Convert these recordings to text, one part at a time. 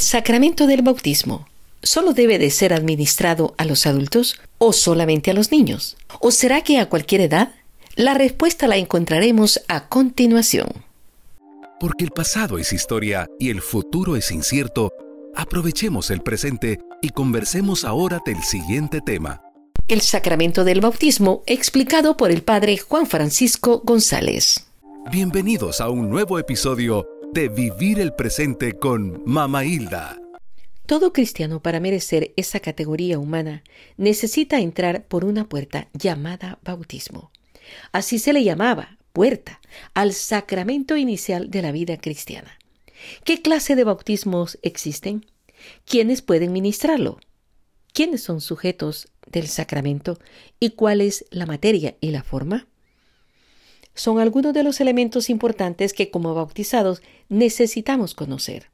El sacramento del bautismo, ¿solo debe de ser administrado a los adultos o solamente a los niños? ¿O será que a cualquier edad? La respuesta la encontraremos a continuación. Porque el pasado es historia y el futuro es incierto, aprovechemos el presente y conversemos ahora del siguiente tema. El sacramento del bautismo, explicado por el Padre Juan Francisco González. Bienvenidos a un nuevo episodio de Vivir el Presente con Mamá Hilda. Todo cristiano, para merecer esa categoría humana, necesita entrar por una puerta llamada bautismo. Así se le llamaba, puerta, al sacramento inicial de la vida cristiana. ¿Qué clase de bautismos existen? ¿Quiénes pueden ministrarlo? ¿Quiénes son sujetos del sacramento? ¿Y cuál es la materia y la forma? Son algunos de los elementos importantes que como bautizados necesitamos conocer.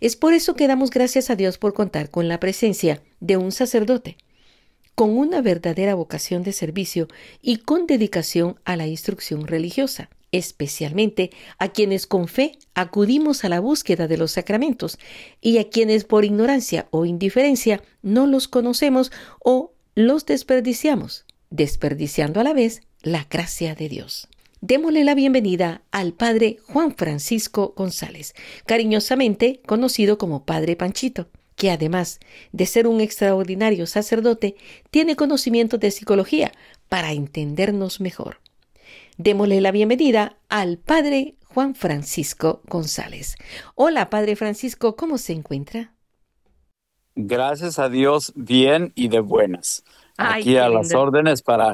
Es por eso que damos gracias a Dios por contar con la presencia de un sacerdote, con una verdadera vocación de servicio y con dedicación a la instrucción religiosa, especialmente a quienes con fe acudimos a la búsqueda de los sacramentos y a quienes por ignorancia o indiferencia no los conocemos o los desperdiciamos, desperdiciando a la vez la gracia de Dios. Démosle la bienvenida al Padre Juan Francisco González, cariñosamente conocido como Padre Panchito, que además de ser un extraordinario sacerdote, tiene conocimientos de psicología para entendernos mejor. Démosle la bienvenida al Padre Juan Francisco González. Hola, Padre Francisco, ¿cómo se encuentra? Gracias a Dios, bien y de buenas. Aquí a las órdenes para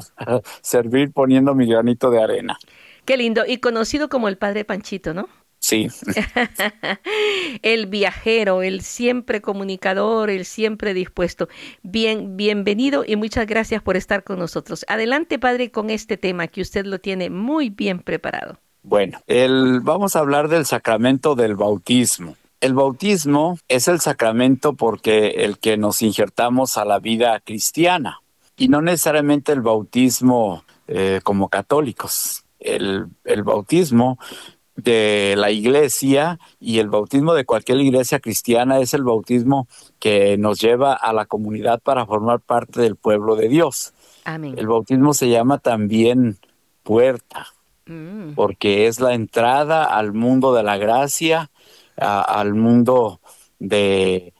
servir poniendo mi granito de arena. Qué lindo, y conocido como el Padre Panchito, ¿no? Sí. El viajero, el siempre comunicador, el siempre dispuesto. Bienvenido y muchas gracias por estar con nosotros. Adelante, Padre, con este tema que usted lo tiene muy bien preparado. Bueno, vamos a hablar del sacramento del bautismo. El bautismo es el sacramento porque el que nos injertamos a la vida cristiana y no necesariamente el bautismo como católicos. El bautismo de la iglesia y el bautismo de cualquier iglesia cristiana es el bautismo que nos lleva a la comunidad para formar parte del pueblo de Dios. Amén. El bautismo se llama también puerta, porque es la entrada al mundo de la gracia, al mundo de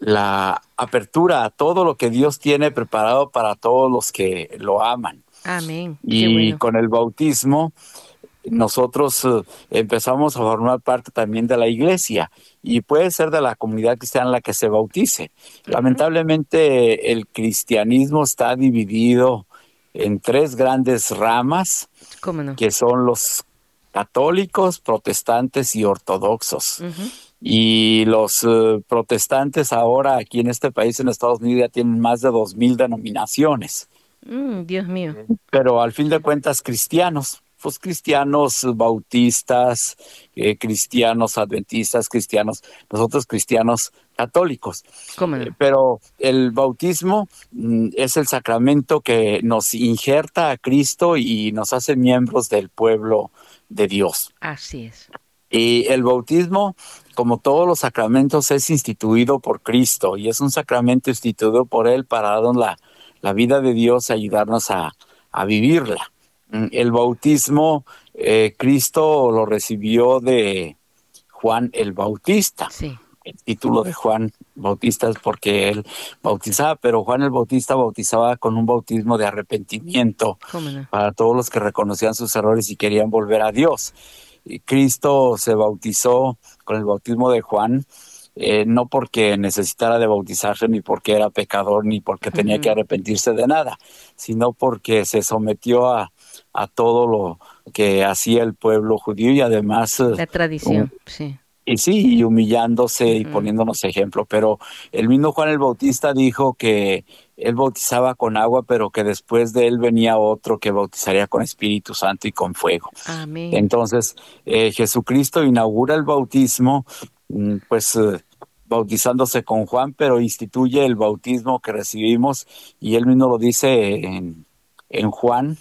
la apertura a todo lo que Dios tiene preparado para todos los que lo aman. Amén. Y bueno, con el bautismo nosotros empezamos a formar parte también de la iglesia y puede ser de la comunidad cristiana en la que se bautice. Lamentablemente el cristianismo está dividido en tres grandes ramas, ¿cómo no?, que son los católicos, protestantes y ortodoxos. Uh-huh. Y los protestantes ahora aquí en este país, en Estados Unidos, ya tienen más de 2,000 denominaciones. Dios mío. Pero al fin de cuentas cristianos. Pues cristianos bautistas, cristianos adventistas, nosotros cristianos católicos. Pero el bautismo es el sacramento que nos injerta a Cristo y nos hace miembros del pueblo de Dios. Así es. Y el bautismo, como todos los sacramentos, es instituido por Cristo y es un sacramento instituido por Él para darnos la vida de Dios, ayudarnos a vivirla. El bautismo, Cristo lo recibió de Juan el Bautista. Sí. El título de Juan Bautista es porque él bautizaba, pero Juan el Bautista bautizaba con un bautismo de arrepentimiento para todos los que reconocían sus errores y querían volver a Dios. Y Cristo se bautizó con el bautismo de Juan, no porque necesitara de bautizarse, ni porque era pecador, ni porque tenía que arrepentirse de nada, sino porque se sometió a todo lo que hacía el pueblo judío y además la tradición, sí. Y sí, y humillándose y poniéndonos ejemplo. Pero el mismo Juan el Bautista dijo que él bautizaba con agua, pero que después de él venía otro que bautizaría con Espíritu Santo y con fuego. Amén. Entonces, Jesucristo inaugura el bautismo, pues bautizándose con Juan, pero instituye el bautismo que recibimos y él mismo lo dice en Juan.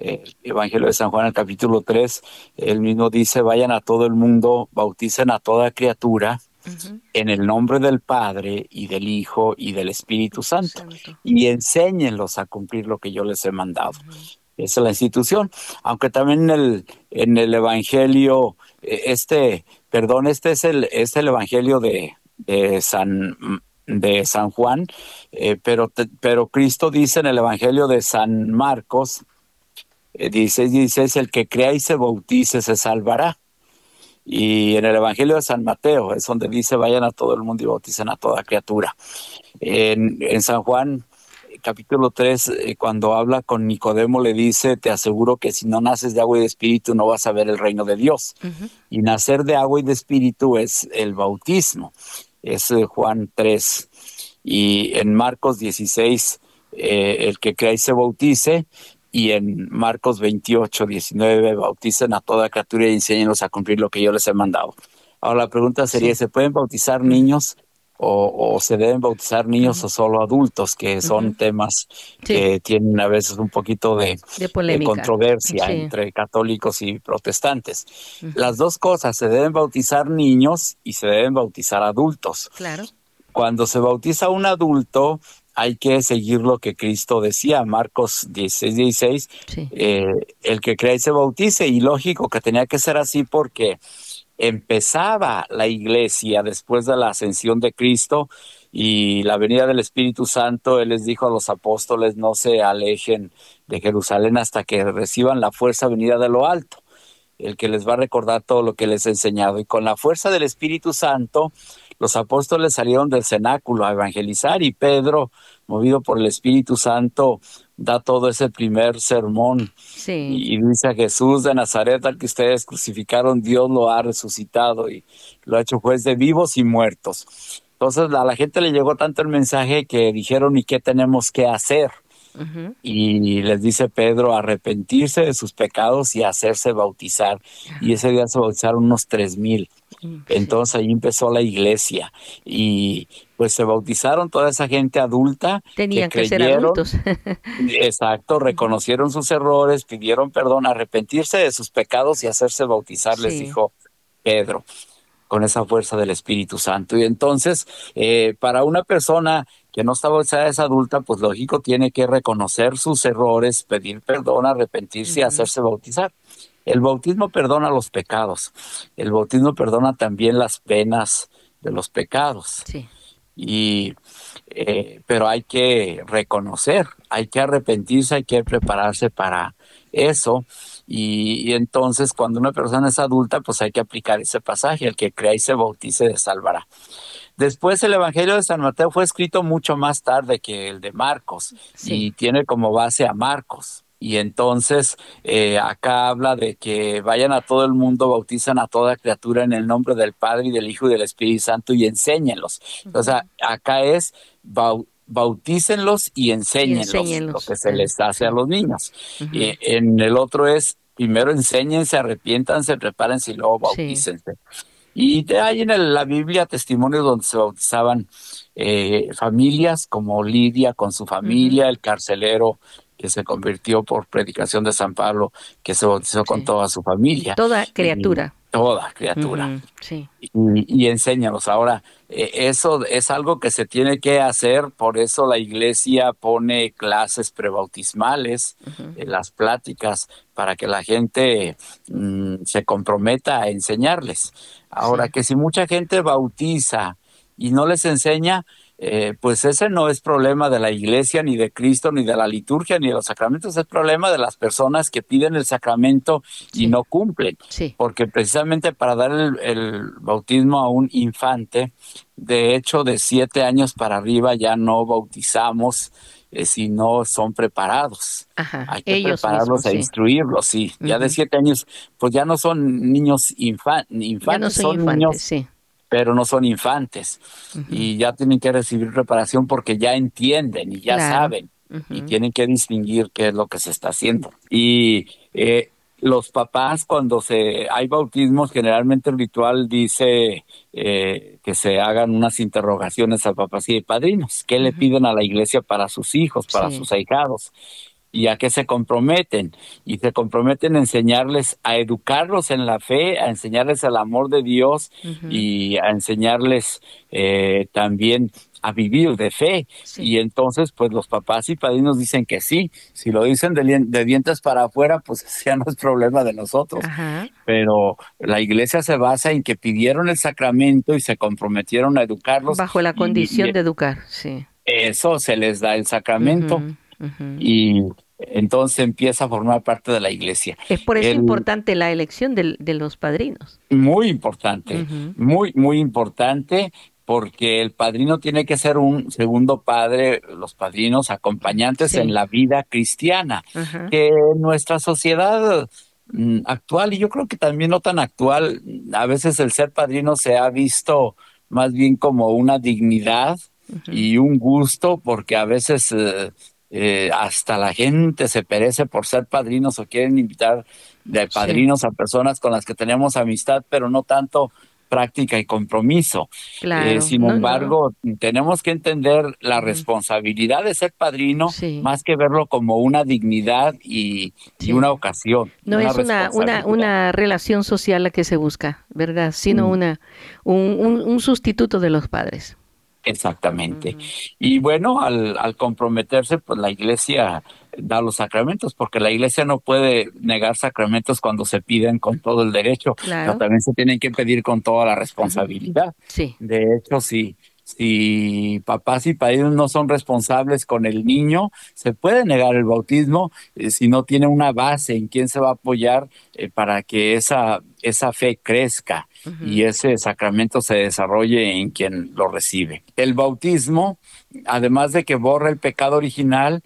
El Evangelio de San Juan, el capítulo 3, él mismo dice: vayan a todo el mundo, bauticen a toda criatura Uh-huh. En el nombre del Padre y del Hijo y del Espíritu Santo. Y enséñenlos a cumplir lo que yo les he mandado. Uh-huh. Esa es la institución. Aunque también en el Evangelio, este es el Evangelio de San Juan, pero Cristo dice en el Evangelio de San Marcos, 16, el que crea y se bautice se salvará. Y en el Evangelio de San Mateo es donde dice, vayan a todo el mundo y bauticen a toda criatura. En San Juan, capítulo 3, cuando habla con Nicodemo, le dice, te aseguro que si no naces de agua y de espíritu no vas a ver el reino de Dios. Uh-huh. Y nacer de agua y de espíritu es el bautismo. Es Juan 3. Y en Marcos 16, el que crea y se bautice. Y en Marcos 28, 19, bauticen a toda criatura y enséñenlos a cumplir lo que yo les he mandado. Ahora la pregunta sería, ¿se pueden bautizar niños o se deben bautizar niños, uh-huh, o solo adultos? Que son, uh-huh, temas, sí, que tienen a veces un poquito de controversia, sí, entre católicos y protestantes. Uh-huh. Las dos cosas, se deben bautizar niños y se deben bautizar adultos. Claro. Cuando se bautiza un adulto, hay que seguir lo que Cristo decía, Marcos 16, sí, el que crea y se bautice. Y lógico que tenía que ser así porque empezaba la iglesia después de la ascensión de Cristo y la venida del Espíritu Santo. Él les dijo a los apóstoles, no se alejen de Jerusalén hasta que reciban la fuerza venida de lo alto, el que les va a recordar todo lo que les he enseñado. Y con la fuerza del Espíritu Santo, los apóstoles salieron del cenáculo a evangelizar, y Pedro, movido por el Espíritu Santo, da todo ese primer sermón, sí, y dice a Jesús de Nazaret, al que ustedes crucificaron, Dios lo ha resucitado y lo ha hecho juez de vivos y muertos. Entonces a la gente le llegó tanto el mensaje que dijeron, ¿y qué tenemos que hacer? Uh-huh. Y les dice Pedro, arrepentirse de sus pecados y hacerse bautizar. Y ese día se bautizaron unos 3,000. Entonces ahí empezó la iglesia y pues se bautizaron toda esa gente adulta. Tenían que ser adultos. Exacto, reconocieron sus errores, pidieron perdón, arrepentirse de sus pecados y hacerse bautizar, sí, les dijo Pedro, con esa fuerza del Espíritu Santo. Y entonces, para una persona que no está bautizada, es adulta, pues lógico, tiene que reconocer sus errores, pedir perdón, arrepentirse, uh-huh, y hacerse bautizar. El bautismo perdona los pecados. El bautismo perdona también las penas de los pecados. Sí. Y, pero hay que reconocer, hay que arrepentirse, hay que prepararse para eso. Y entonces cuando una persona es adulta, pues hay que aplicar ese pasaje, el que crea y se bautice se salvará. Después el Evangelio de San Mateo fue escrito mucho más tarde que el de Marcos, sí, y tiene como base a Marcos. Y entonces acá habla de que vayan a todo el mundo, bautizan a toda criatura en el nombre del Padre y del Hijo y del Espíritu Santo y enséñenlos. Uh-huh. O sea, acá es bautícenlos y enséñenlos lo que se les hace a los niños. Uh-huh. Y en el otro es primero enséñense, arrepiéntanse, prepárense y luego bautícense. Sí. Y hay en la Biblia testimonios donde se bautizaban familias como Lidia con su familia, uh-huh, el carcelero que se convirtió por predicación de San Pablo, que se bautizó, sí, con toda su familia. Toda criatura. Toda criatura. Uh-huh, sí. Y enséñanos. Ahora, eso es algo que se tiene que hacer, por eso la iglesia pone clases prebautismales, uh-huh, las pláticas, para que la gente se comprometa a enseñarles. Ahora, sí, que si mucha gente bautiza y no les enseña, pues ese no es problema de la iglesia, ni de Cristo, ni de la liturgia, ni de los sacramentos. Es problema de las personas que piden el sacramento y, sí, no cumplen. Sí. Porque precisamente para dar el bautismo a un infante, de hecho de 7 años para arriba ya no bautizamos si no son preparados. Ajá. Hay que ellos prepararlos mismos, e instruirlos. Sí. Uh-huh. Ya de 7 años, pues ya no son niños infantes, no son infantes, niños, sí, pero no son infantes, uh-huh, y ya tienen que recibir preparación porque ya entienden y ya, claro, saben, uh-huh, y tienen que distinguir qué es lo que se está haciendo. Y los papás, cuando hay bautismos, generalmente el ritual dice que se hagan unas interrogaciones a papás y padrinos, qué, uh-huh, le piden a la iglesia para sus hijos, para, sí, sus ahijados. ¿Y a qué se comprometen? Y se comprometen a enseñarles, a educarlos en la fe, a enseñarles el amor de Dios, uh-huh, y a enseñarles también a vivir de fe. Sí. Y entonces, pues los papás y padrinos dicen que sí. Si lo dicen de dientes para afuera, pues ya no es problema de nosotros. Ajá. Pero la iglesia se basa en que pidieron el sacramento y se comprometieron a educarlos. Bajo la condición de educar, sí. Eso se les da el sacramento. Uh-huh. Uh-huh. Y entonces empieza a formar parte de la iglesia. Es por eso importante la elección de los padrinos. Muy importante, uh-huh, muy, muy importante, porque el padrino tiene que ser un segundo padre, los padrinos acompañantes, sí, en la vida cristiana, uh-huh, que en nuestra sociedad actual, y yo creo que también no tan actual, a veces el ser padrino se ha visto más bien como una dignidad, uh-huh, y un gusto, porque a veces... hasta la gente se perece por ser padrinos o quieren invitar de padrinos, sí, a personas con las que tenemos amistad, pero no tanto práctica y compromiso. Claro, sin embargo, tenemos que entender la responsabilidad de ser padrino, sí, más que verlo como una dignidad y, sí, y una ocasión. No una es una relación social la que se busca, ¿verdad? Sino un sustituto de los padres. Exactamente. Uh-huh. Y bueno, al comprometerse, pues la iglesia da los sacramentos, porque la iglesia no puede negar sacramentos cuando se piden con todo el derecho, claro, pero también se tienen que pedir con toda la responsabilidad. Uh-huh. Sí. De hecho, si papás y padrinos no son responsables con el niño, se puede negar el bautismo si no tiene una base en quién se va a apoyar para que esa fe crezca, uh-huh, y ese sacramento se desarrolle en quien lo recibe. El bautismo, además de que borra el pecado original,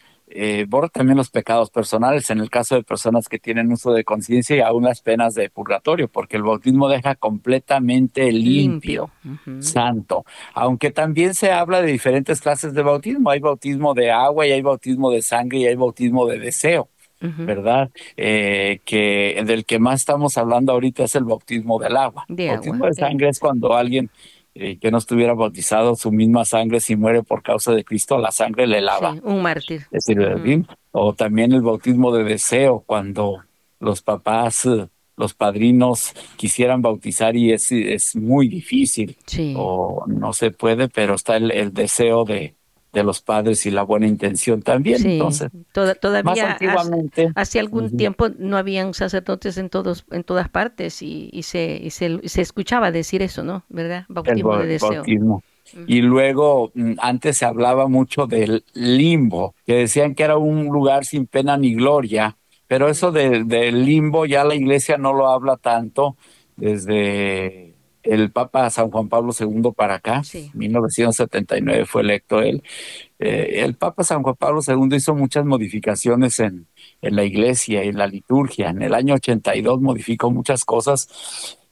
borra también los pecados personales en el caso de personas que tienen uso de conciencia y aún las penas de purgatorio, porque el bautismo deja completamente limpio. Uh-huh, santo. Aunque también se habla de diferentes clases de bautismo. Hay bautismo de agua y hay bautismo de sangre y hay bautismo de deseo, uh-huh, ¿verdad? Que del que más estamos hablando ahorita es el bautismo del agua. El bautismo de sangre es cuando alguien... que no estuviera bautizado, su misma sangre, si muere por causa de Cristo, la sangre le lava. Sí, un mártir. Es decir, uh-huh. O también el bautismo de deseo, cuando los papás, los padrinos quisieran bautizar y es muy difícil, sí, o no se puede, pero está el deseo de los padres y la buena intención también. Sí. Entonces, todavía hace algún uh-huh. tiempo no habían sacerdotes en todas partes y se escuchaba decir eso, ¿no? ¿Verdad? Bautismo de deseo. Bautismo. Uh-huh. Y luego antes se hablaba mucho del limbo, que decían que era un lugar sin pena ni gloria, pero eso del limbo ya la iglesia no lo habla tanto desde... el Papa San Juan Pablo II para acá, sí. 1979 fue electo él. El Papa San Juan Pablo II hizo muchas modificaciones en la iglesia, en la liturgia. En el año 82 modificó muchas cosas.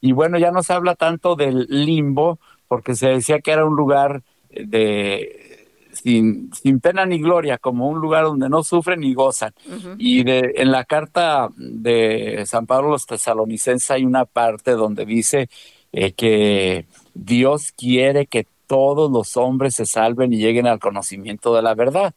Y bueno, ya no se habla tanto del limbo, porque se decía que era un lugar sin pena ni gloria, como un lugar donde no sufren ni gozan. Uh-huh. Y en la carta de San Pablo a los Tesalonicenses hay una parte donde dice... que Dios quiere que todos los hombres se salven y lleguen al conocimiento de la verdad.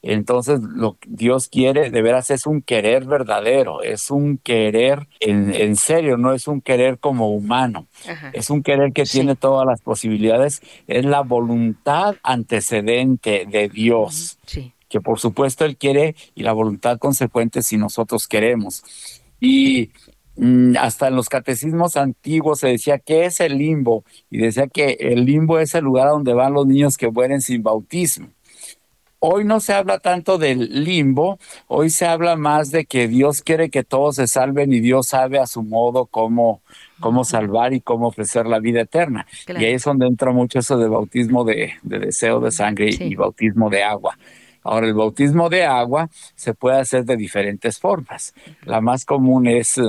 Entonces, lo que Dios quiere de veras es un querer verdadero, es un querer en serio, no es un querer como humano. Ajá. Es un querer que sí. tiene todas las posibilidades, es la voluntad antecedente de Dios, sí. que por supuesto Él quiere y la voluntad consecuente si nosotros queremos. Y... hasta en los catecismos antiguos se decía ¿qué es el limbo? Y decía que el limbo es el lugar donde van los niños que mueren sin bautismo. Hoy no se habla tanto del limbo, hoy se habla más de que Dios quiere que todos se salven y Dios sabe a su modo cómo salvar y cómo ofrecer la vida eterna. Claro. Y ahí es donde entra mucho eso de bautismo de deseo de sangre sí. y bautismo de agua. Ahora, el bautismo de agua se puede hacer de diferentes formas. La más común es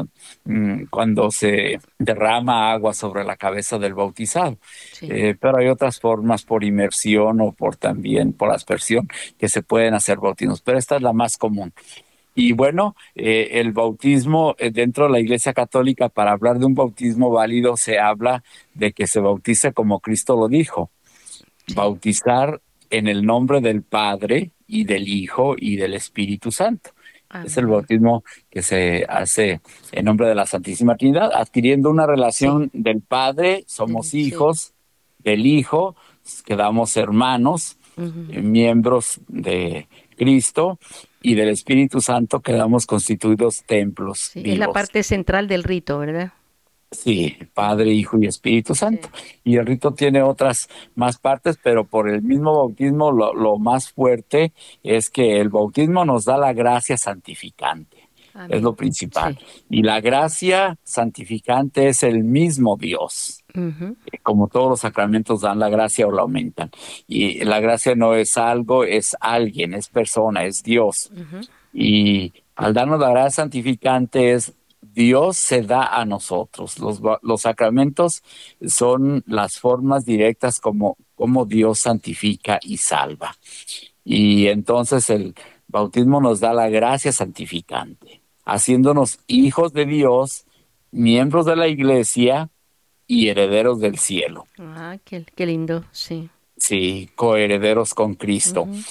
cuando se derrama agua sobre la cabeza del bautizado. Sí. Pero hay otras formas por inmersión o por aspersión que se pueden hacer bautismos. Pero esta es la más común. Y bueno, el bautismo dentro de la Iglesia Católica, para hablar de un bautismo válido, se habla de que se bautice como Cristo lo dijo. Sí. Bautizar en el nombre del Padre y del Hijo y del Espíritu Santo. Amén. Es el bautismo que se hace en nombre de la Santísima Trinidad, adquiriendo una relación del Padre, somos hijos del Hijo, quedamos hermanos, miembros de Cristo, y del Espíritu Santo quedamos constituidos templos vivos. Es la parte central del rito, ¿verdad? Sí, Padre, Hijo y Espíritu Santo. Sí. Y el rito tiene otras más partes, pero por el mismo bautismo lo más fuerte es que el bautismo nos da la gracia santificante. Amén. Es lo principal. Sí. Y la gracia santificante es el mismo Dios. Uh-huh. Como todos los sacramentos dan la gracia o la aumentan. Y la gracia no es algo, es alguien, es persona, es Dios. Uh-huh. Y al darnos la gracia santificante es Dios se da a nosotros. Los sacramentos son las formas directas como Dios santifica y salva. Y entonces el bautismo nos da la gracia santificante, haciéndonos hijos de Dios, miembros de la Iglesia y herederos del cielo. Ah, qué lindo, sí. Sí, coherederos con Cristo. Uh-huh.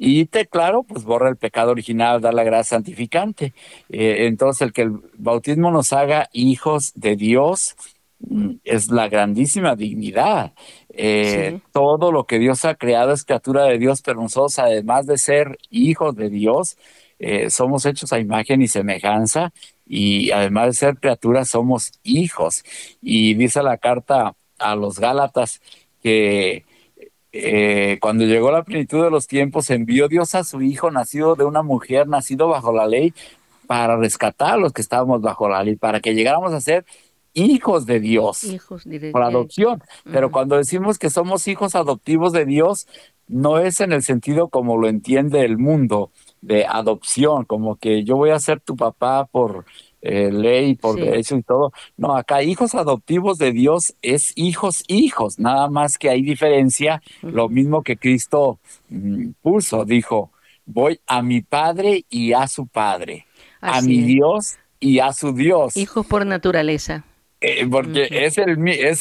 Y pues borra el pecado original, da la gracia santificante. Entonces, el que el bautismo nos haga hijos de Dios es la grandísima dignidad. Todo lo que Dios ha creado es criatura de Dios, pero nosotros, además de ser hijos de Dios, somos hechos a imagen y semejanza, y además de ser criaturas, somos hijos. Y dice la carta a los Gálatas que cuando llegó la plenitud de los tiempos, envió Dios a su Hijo, nacido de una mujer, nacido bajo la ley, para rescatar a los que estábamos bajo la ley, para que llegáramos a ser hijos de Dios, por adopción. Uh-huh. Pero cuando decimos que somos hijos adoptivos de Dios, no es en el sentido como lo entiende el mundo, de adopción, como que yo voy a ser tu papá por ley, por derecho y todo. No, acá hijos adoptivos de Dios es hijos, nada más que hay diferencia, lo mismo que Cristo puso, dijo, voy a mi Padre y a su Padre, así a mi Dios y a su Dios. Hijos por naturaleza. Porque es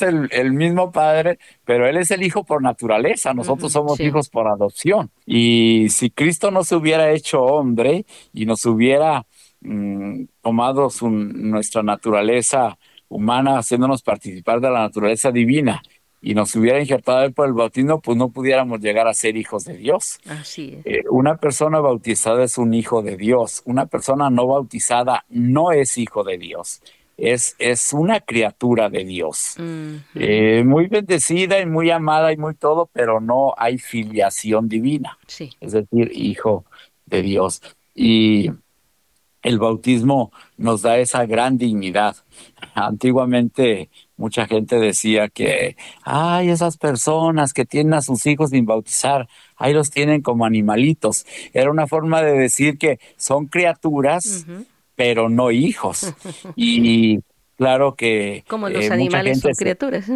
el mismo Padre, pero Él es el Hijo por naturaleza. Nosotros somos hijos por adopción. Y si Cristo no se hubiera hecho hombre y nos hubiera tomado nuestra naturaleza humana, haciéndonos participar de la naturaleza divina, y nos hubiera injertado Él por el bautismo, pues no pudiéramos llegar a ser hijos de Dios. Así es. Una persona bautizada es un hijo de Dios. Una persona no bautizada no es hijo de Dios. Es una criatura de Dios, muy bendecida y muy amada y muy todo, pero no hay filiación divina, es decir, hijo de Dios. Y el bautismo nos da esa gran dignidad. Antiguamente mucha gente decía que, esas personas que tienen a sus hijos sin bautizar, ahí los tienen como animalitos. Era una forma de decir que son criaturas, pero no hijos. Y claro que como los animales son criaturas.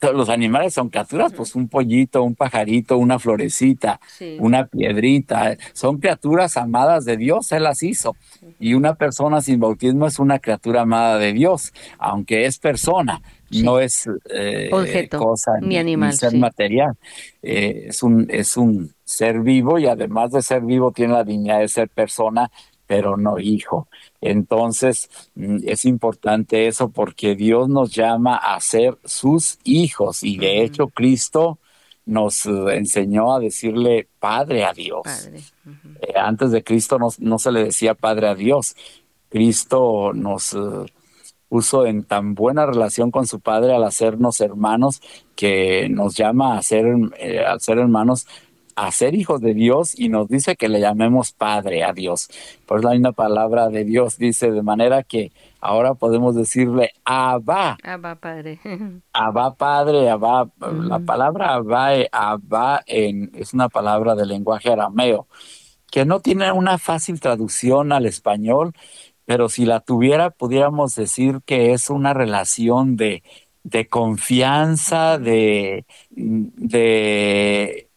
Los animales son criaturas, pues un pollito, un pajarito, una florecita, una piedrita. Son criaturas amadas de Dios, Él las hizo. Y una persona sin bautismo es una criatura amada de Dios, aunque es persona, no es objeto, cosa ni animal, ni ser material. Es un ser vivo, y además de ser vivo tiene la dignidad de ser persona, pero no hijo. Entonces es importante eso, porque Dios nos llama a ser sus hijos, y de hecho Cristo nos enseñó a decirle Padre a Dios. Padre. Antes de Cristo no se le decía Padre a Dios. Cristo nos puso en tan buena relación con su Padre al hacernos hermanos, que nos llama a ser hermanos, a ser hijos de Dios, y nos dice que le llamemos Padre a Dios. Pues la misma palabra de Dios dice, de manera que ahora podemos decirle Abba. Abba, Padre. Abba, Padre, Abba. La palabra Abba es una palabra del lenguaje arameo, que no tiene una fácil traducción al español, pero si la tuviera, pudiéramos decir que es una relación de confianza, de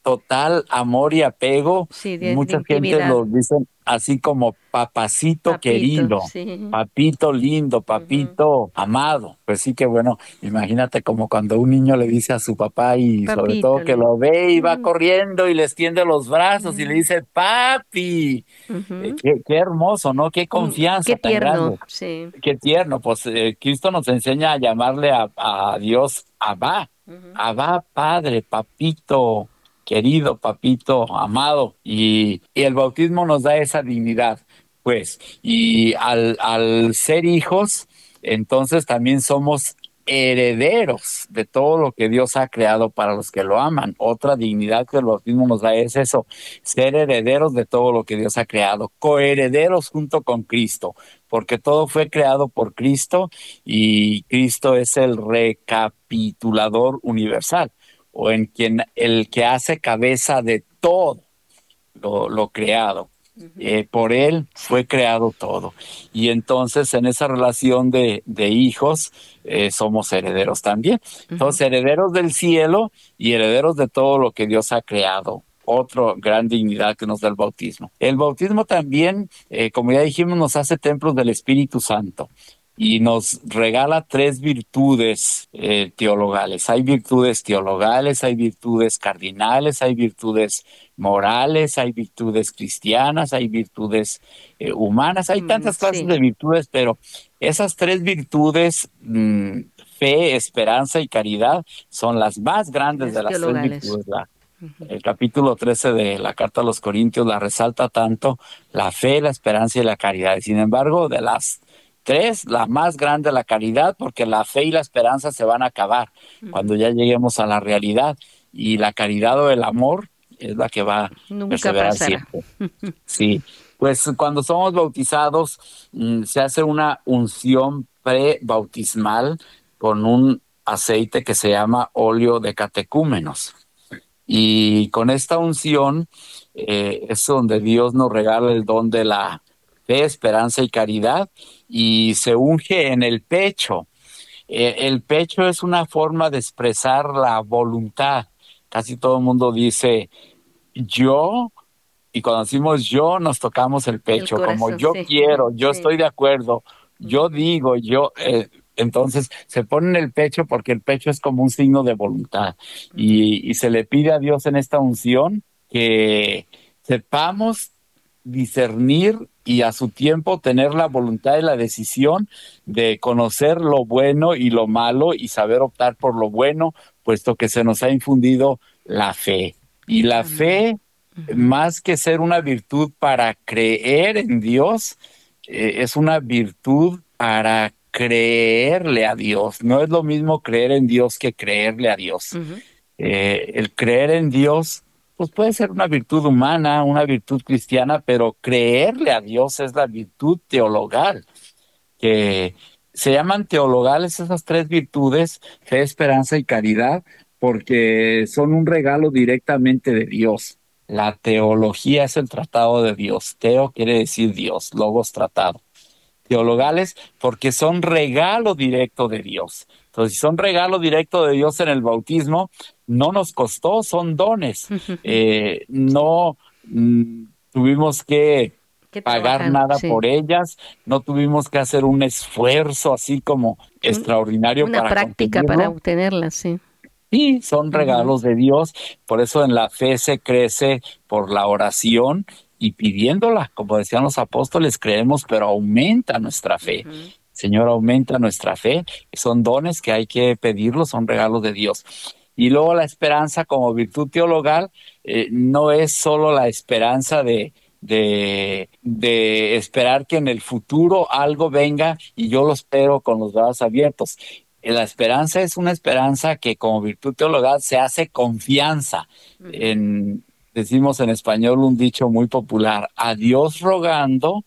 total amor y apego. Sí, mucha gente lo dicen así como papacito, papito querido, sí, papito lindo, papito amado. Pues sí que bueno, imagínate como cuando un niño le dice a su papá y papito, sobre todo que lo ve y va corriendo y le extiende los brazos y le dice papi. Qué hermoso, ¿no? Qué confianza. Qué tierno, sí. Qué tierno. Pues Cristo nos enseña a llamarle a Dios Abba. Abba Padre, papito querido, papito amado, y el bautismo nos da esa dignidad, pues, y al ser hijos, entonces también somos herederos de todo lo que Dios ha creado para los que lo aman. Otra dignidad que el bautismo nos da es eso, ser herederos de todo lo que Dios ha creado, coherederos junto con Cristo, porque todo fue creado por Cristo y Cristo es el recapitulador universal, o en quien el que hace cabeza de todo lo creado. Por él fue creado todo. Y entonces en esa relación de hijos somos herederos también. Entonces herederos del cielo y herederos de todo lo que Dios ha creado. Otra gran dignidad que nos da el bautismo. El bautismo también, como ya dijimos, nos hace templos del Espíritu Santo. Y nos regala 3 virtudes teologales. Hay virtudes teologales, hay virtudes cardinales, hay virtudes morales, hay virtudes cristianas, hay virtudes humanas. Hay tantas clases de virtudes, pero esas 3 virtudes, fe, esperanza y caridad, son las más grandes de las teologales. 3 virtudes. El capítulo 13 de la Carta a los Corintios la resalta tanto, la fe, la esperanza y la caridad. Sin embargo, de las 3, la más grande, la caridad, porque la fe y la esperanza se van a acabar cuando ya lleguemos a la realidad, y la caridad o el amor es la que va a perseverar siempre. Sí, pues cuando somos bautizados se hace una unción pre-bautismal con un aceite que se llama óleo de catecúmenos, y con esta unción es donde Dios nos regala el don de la fe, esperanza y caridad, y se unge en el pecho. El pecho es una forma de expresar la voluntad. Casi todo el mundo dice yo, y cuando decimos yo nos tocamos el pecho, el corazón, como yo quiero, yo estoy de acuerdo, yo digo, yo... Entonces se pone en el pecho porque el pecho es como un signo de voluntad. Y se le pide a Dios en esta unción que sepamos discernir y a su tiempo tener la voluntad y la decisión de conocer lo bueno y lo malo y saber optar por lo bueno, puesto que se nos ha infundido la fe. Y la fe, más que ser una virtud para creer en Dios, es una virtud para creerle a Dios. No es lo mismo creer en Dios que creerle a Dios. El creer en Dios pues puede ser una virtud humana, una virtud cristiana, pero creerle a Dios es la virtud teologal. Que se llaman teologales esas 3 virtudes, fe, esperanza y caridad, porque son un regalo directamente de Dios. La teología es el tratado de Dios. Teo quiere decir Dios, logos, tratado. Teologales porque son regalo directo de Dios. Entonces, si son regalo directo de Dios en el bautismo, no nos costó, son dones. No tuvimos que pagar nada por ellas, no tuvimos que hacer un esfuerzo así como extraordinario para obtenerlas. Una práctica para obtenerlas, sí. Sí, son regalos de Dios, por eso en la fe se crece por la oración y pidiéndola, como decían los apóstoles, creemos, pero aumenta nuestra fe. Señor, aumenta nuestra fe. Son dones que hay que pedirlos, son regalos de Dios. Y luego la esperanza como virtud teologal no es solo la esperanza de esperar que en el futuro algo venga y yo lo espero con los brazos abiertos. La esperanza es una esperanza que como virtud teologal se hace confianza en... Decimos en español un dicho muy popular, a Dios rogando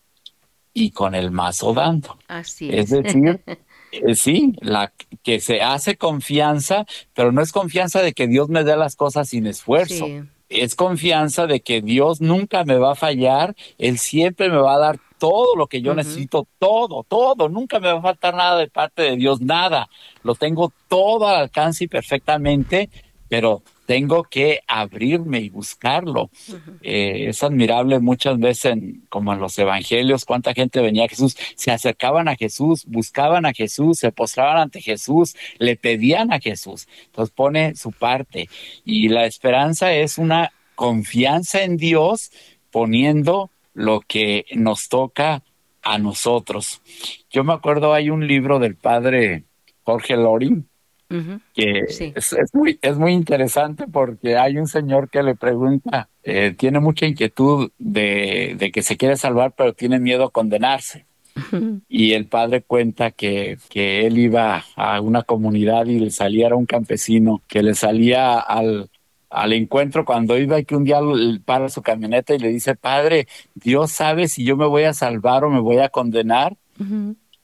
y con el mazo dando. Así es. Es decir, sí, la que se hace confianza, pero no es confianza de que Dios me dé las cosas sin esfuerzo. Sí. Es confianza de que Dios nunca me va a fallar, Él siempre me va a dar todo lo que yo necesito, todo, nunca me va a faltar nada de parte de Dios, nada. Lo tengo todo al alcance y perfectamente, pero tengo que abrirme y buscarlo. Es admirable muchas veces, como en los evangelios, cuánta gente venía a Jesús, se acercaban a Jesús, buscaban a Jesús, se postraban ante Jesús, le pedían a Jesús. Entonces pone su parte. Y la esperanza es una confianza en Dios poniendo lo que nos toca a nosotros. Yo me acuerdo, hay un libro del padre Jorge Loring, que sí. es muy interesante porque hay un señor que le pregunta, tiene mucha inquietud de que se quiere salvar, pero tiene miedo a condenarse. Y el padre cuenta que él iba a una comunidad y le salía, era un campesino, que le salía al encuentro cuando iba, y que un día para su camioneta y le dice: Padre, Dios sabe si yo me voy a salvar o me voy a condenar.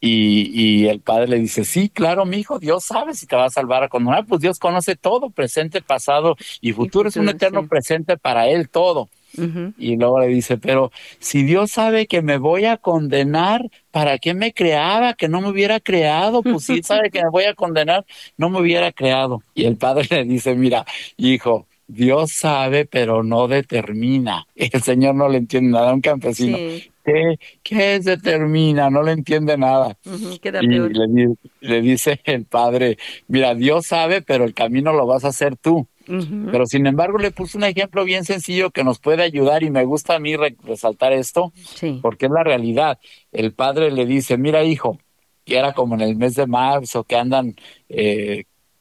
Y el padre le dice: sí, claro, mi hijo, Dios sabe si te va a salvar o condenar, pues Dios conoce todo, presente, pasado y futuro, es un eterno presente para él todo. Y luego le dice: pero si Dios sabe que me voy a condenar, ¿para qué me creaba? Que no me hubiera creado, pues si sabe que me voy a condenar, no me hubiera creado. Y el padre le dice: mira, hijo, Dios sabe, pero no determina. El señor no le entiende nada a un campesino. Sí. ¿Qué es determina? No le entiende nada. Le dice el padre: mira, Dios sabe, pero el camino lo vas a hacer tú. Pero sin embargo le puso un ejemplo bien sencillo que nos puede ayudar, y me gusta a mí resaltar esto, porque es la realidad. El padre le dice: mira, hijo, que era como en el mes de marzo, que andan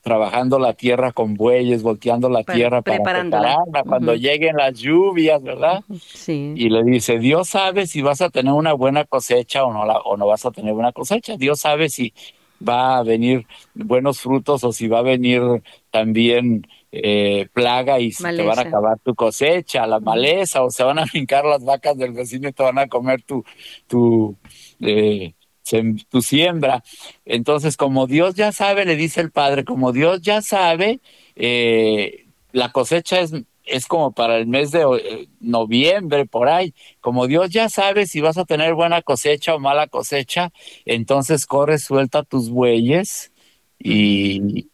trabajando la tierra con bueyes, volteando la tierra para prepararla cuando lleguen las lluvias, ¿verdad? Y le dice: Dios sabe si vas a tener una buena cosecha o no vas a tener una cosecha. Dios sabe si va a venir buenos frutos o si va a venir también plaga y se te van a acabar tu cosecha, la maleza, o se van a brincar las vacas del vecino y te van a comer tu siembra. Entonces, como Dios ya sabe, le dice el padre, como Dios ya sabe, la cosecha es como para el mes de noviembre, por ahí. Como Dios ya sabe si vas a tener buena cosecha o mala cosecha, entonces corre, suelta tus bueyes y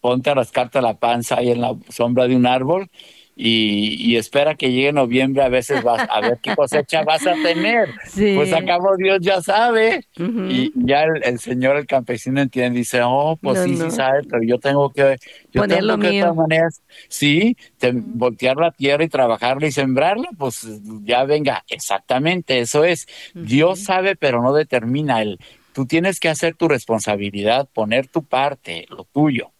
ponte a rascarte la panza ahí en la sombra de un árbol y espera que llegue noviembre, a veces vas a ver qué cosecha vas a tener. Pues acabo, Dios ya sabe. Y ya el señor, el campesino, entiende, dice: oh, pues sí sabe, pero yo tengo que de todas maneras voltear la tierra y trabajarla y sembrarla, pues ya venga. Exactamente, eso es. Dios sabe, pero no determina. Tú tienes que hacer tu responsabilidad, poner tu parte, lo tuyo.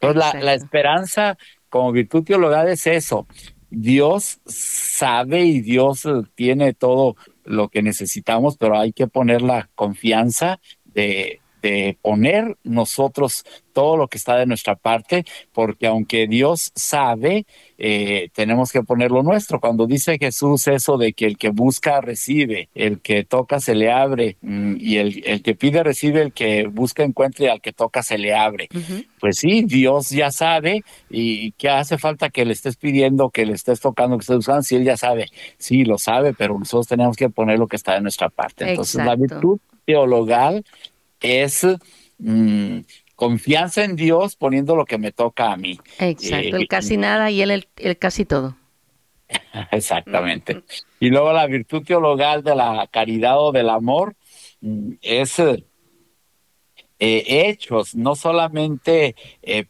Entonces la esperanza como virtud teologal es eso. Dios sabe y Dios tiene todo lo que necesitamos, pero hay que poner la confianza de poner nosotros todo lo que está de nuestra parte, porque aunque Dios sabe, tenemos que poner lo nuestro. Cuando dice Jesús eso de que el que busca recibe, el que toca se le abre, y el que pide recibe, el que busca encuentra y al que toca se le abre. Pues sí, Dios ya sabe, y ¿qué hace falta que le estés pidiendo, que le estés tocando, que estés buscando? Sí, él ya sabe. Sí, lo sabe, pero nosotros tenemos que poner lo que está de nuestra parte. Entonces, la virtud teologal es confianza en Dios poniendo lo que me toca a mí. Exacto, el casi nada y el casi todo. Exactamente. Y luego la virtud teologal de la caridad o del amor es hechos, no solamente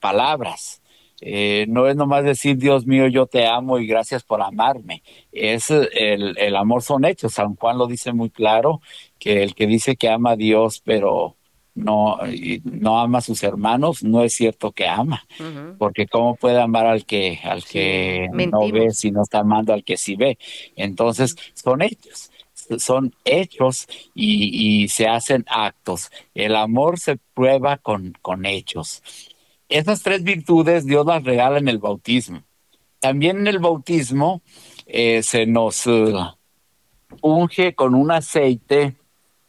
palabras. No es nomás decir: Dios mío, yo te amo y gracias por amarme. Es el amor, son hechos. San Juan lo dice muy claro, que el que dice que ama a Dios pero no ama a sus hermanos, no es cierto que ama. Porque cómo puede amar al que no ve si no está amando al que sí ve. Entonces son hechos y se hacen actos. El amor se prueba con hechos. Esas tres virtudes Dios las regala en el bautismo. También en el bautismo se nos unge con un aceite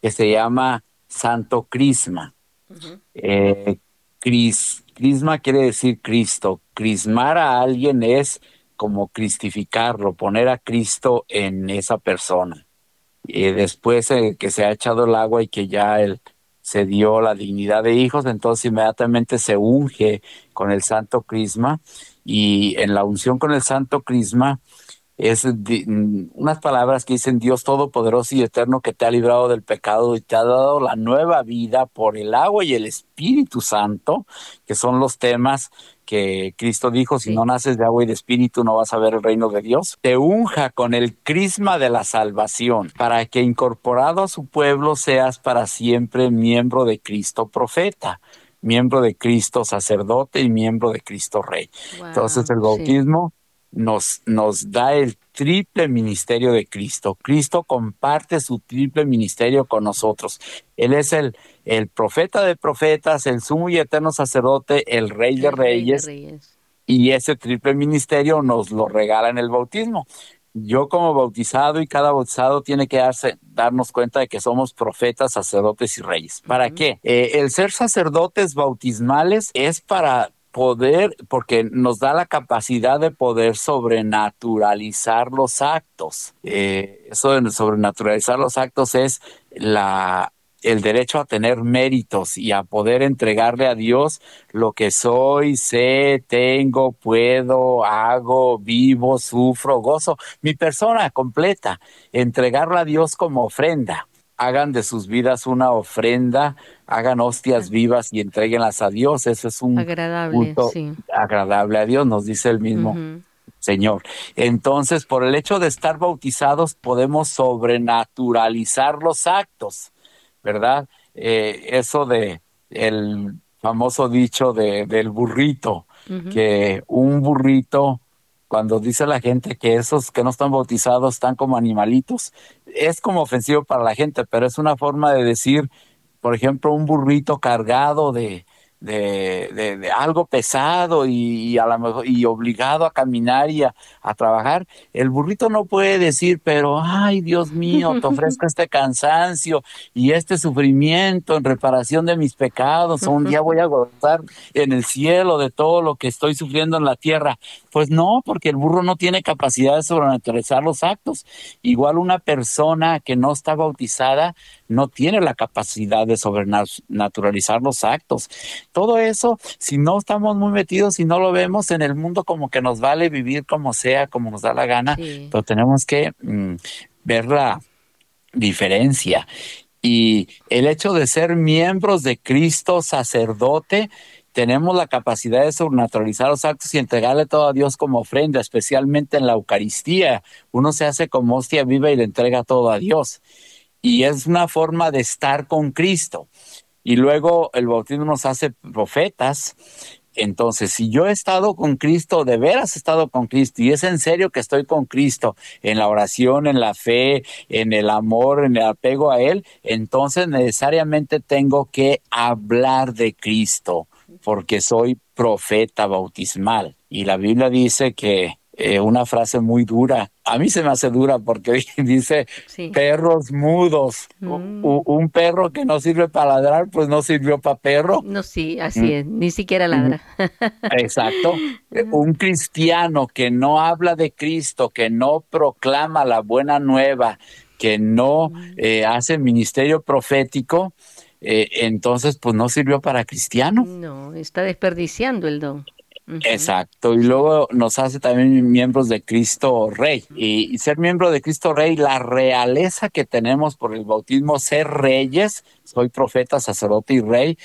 que se llama Santo Crisma. Crisma quiere decir Cristo. Crismar a alguien es como cristificarlo, poner a Cristo en esa persona. Después que se ha echado el agua y que ya se dio la dignidad de hijos, entonces inmediatamente se unge con el Santo Crisma y en la unción con el Santo Crisma es unas palabras que dicen: Dios Todopoderoso y Eterno, que te ha librado del pecado y te ha dado la nueva vida por el agua y el Espíritu Santo, que son los temas que Cristo dijo: si no naces de agua y de espíritu no vas a ver el reino de Dios. Te unja con el crisma de la salvación, para que incorporado a su pueblo seas para siempre miembro de Cristo profeta, miembro de Cristo sacerdote y miembro de Cristo rey. Wow, entonces el bautismo nos da el triple ministerio de Cristo. Cristo comparte su triple ministerio con nosotros. Él es el profeta de profetas, el sumo y eterno sacerdote, el rey de reyes. Y ese triple ministerio nos lo regala en el bautismo. Yo como bautizado y cada bautizado tiene que darnos cuenta de que somos profetas, sacerdotes y reyes. ¿Para qué? El ser sacerdotes bautismales es para poder, porque nos da la capacidad de poder sobrenaturalizar los actos. Eso de sobrenaturalizar los actos es el derecho a tener méritos y a poder entregarle a Dios lo que soy, sé, tengo, puedo, hago, vivo, sufro, gozo. Mi persona completa, entregarla a Dios como ofrenda. Hagan de sus vidas una ofrenda, hagan hostias vivas y entréguenlas a Dios. Eso es un culto agradable a Dios, nos dice el mismo Señor. Entonces, por el hecho de estar bautizados, podemos sobrenaturalizar los actos, ¿verdad? Eso de el famoso dicho del burrito, que un burrito, cuando dice la gente que esos que no están bautizados están como animalitos, es como ofensivo para la gente, pero es una forma de decir, por ejemplo, un burrito cargado de algo pesado y a lo mejor y obligado a caminar y a trabajar. El burrito no puede decir, pero ay, Dios mío, te ofrezco este cansancio y este sufrimiento en reparación de mis pecados, un día voy a gozar en el cielo de todo lo que estoy sufriendo en la tierra. Pues no, porque el burro no tiene capacidad de sobrenaturalizar los actos. Igual una persona que no está bautizada no tiene la capacidad de sobrenaturalizar los actos. Todo eso, si no estamos muy metidos, si no lo vemos en el mundo, como que nos vale vivir como sea, como nos da la gana, pero tenemos que ver la diferencia. Y el hecho de ser miembros de Cristo sacerdote, tenemos la capacidad de sobrenaturalizar los actos y entregarle todo a Dios como ofrenda, especialmente en la Eucaristía. Uno se hace como hostia viva y le entrega todo a Dios. Y es una forma de estar con Cristo. Y luego el bautismo nos hace profetas. Entonces, si yo he estado con Cristo, de veras he estado con Cristo, y es en serio que estoy con Cristo, en la oración, en la fe, en el amor, en el apego a Él, entonces necesariamente tengo que hablar de Cristo, porque soy profeta bautismal. Y la Biblia dice que una frase muy dura, a mí se me hace dura porque dice perros mudos, un perro que no sirve para ladrar, pues no sirvió para perro. No, sí, así es, ni siquiera ladra. Exacto, un cristiano que no habla de Cristo, que no proclama la buena nueva, que no hace ministerio profético, entonces pues no sirvió para cristiano. No, está desperdiciando el don. Exacto, y luego nos hace también miembros de Cristo Rey, y ser miembro de Cristo Rey, la realeza que tenemos por el bautismo, ser reyes. Soy profeta, sacerdote y rey.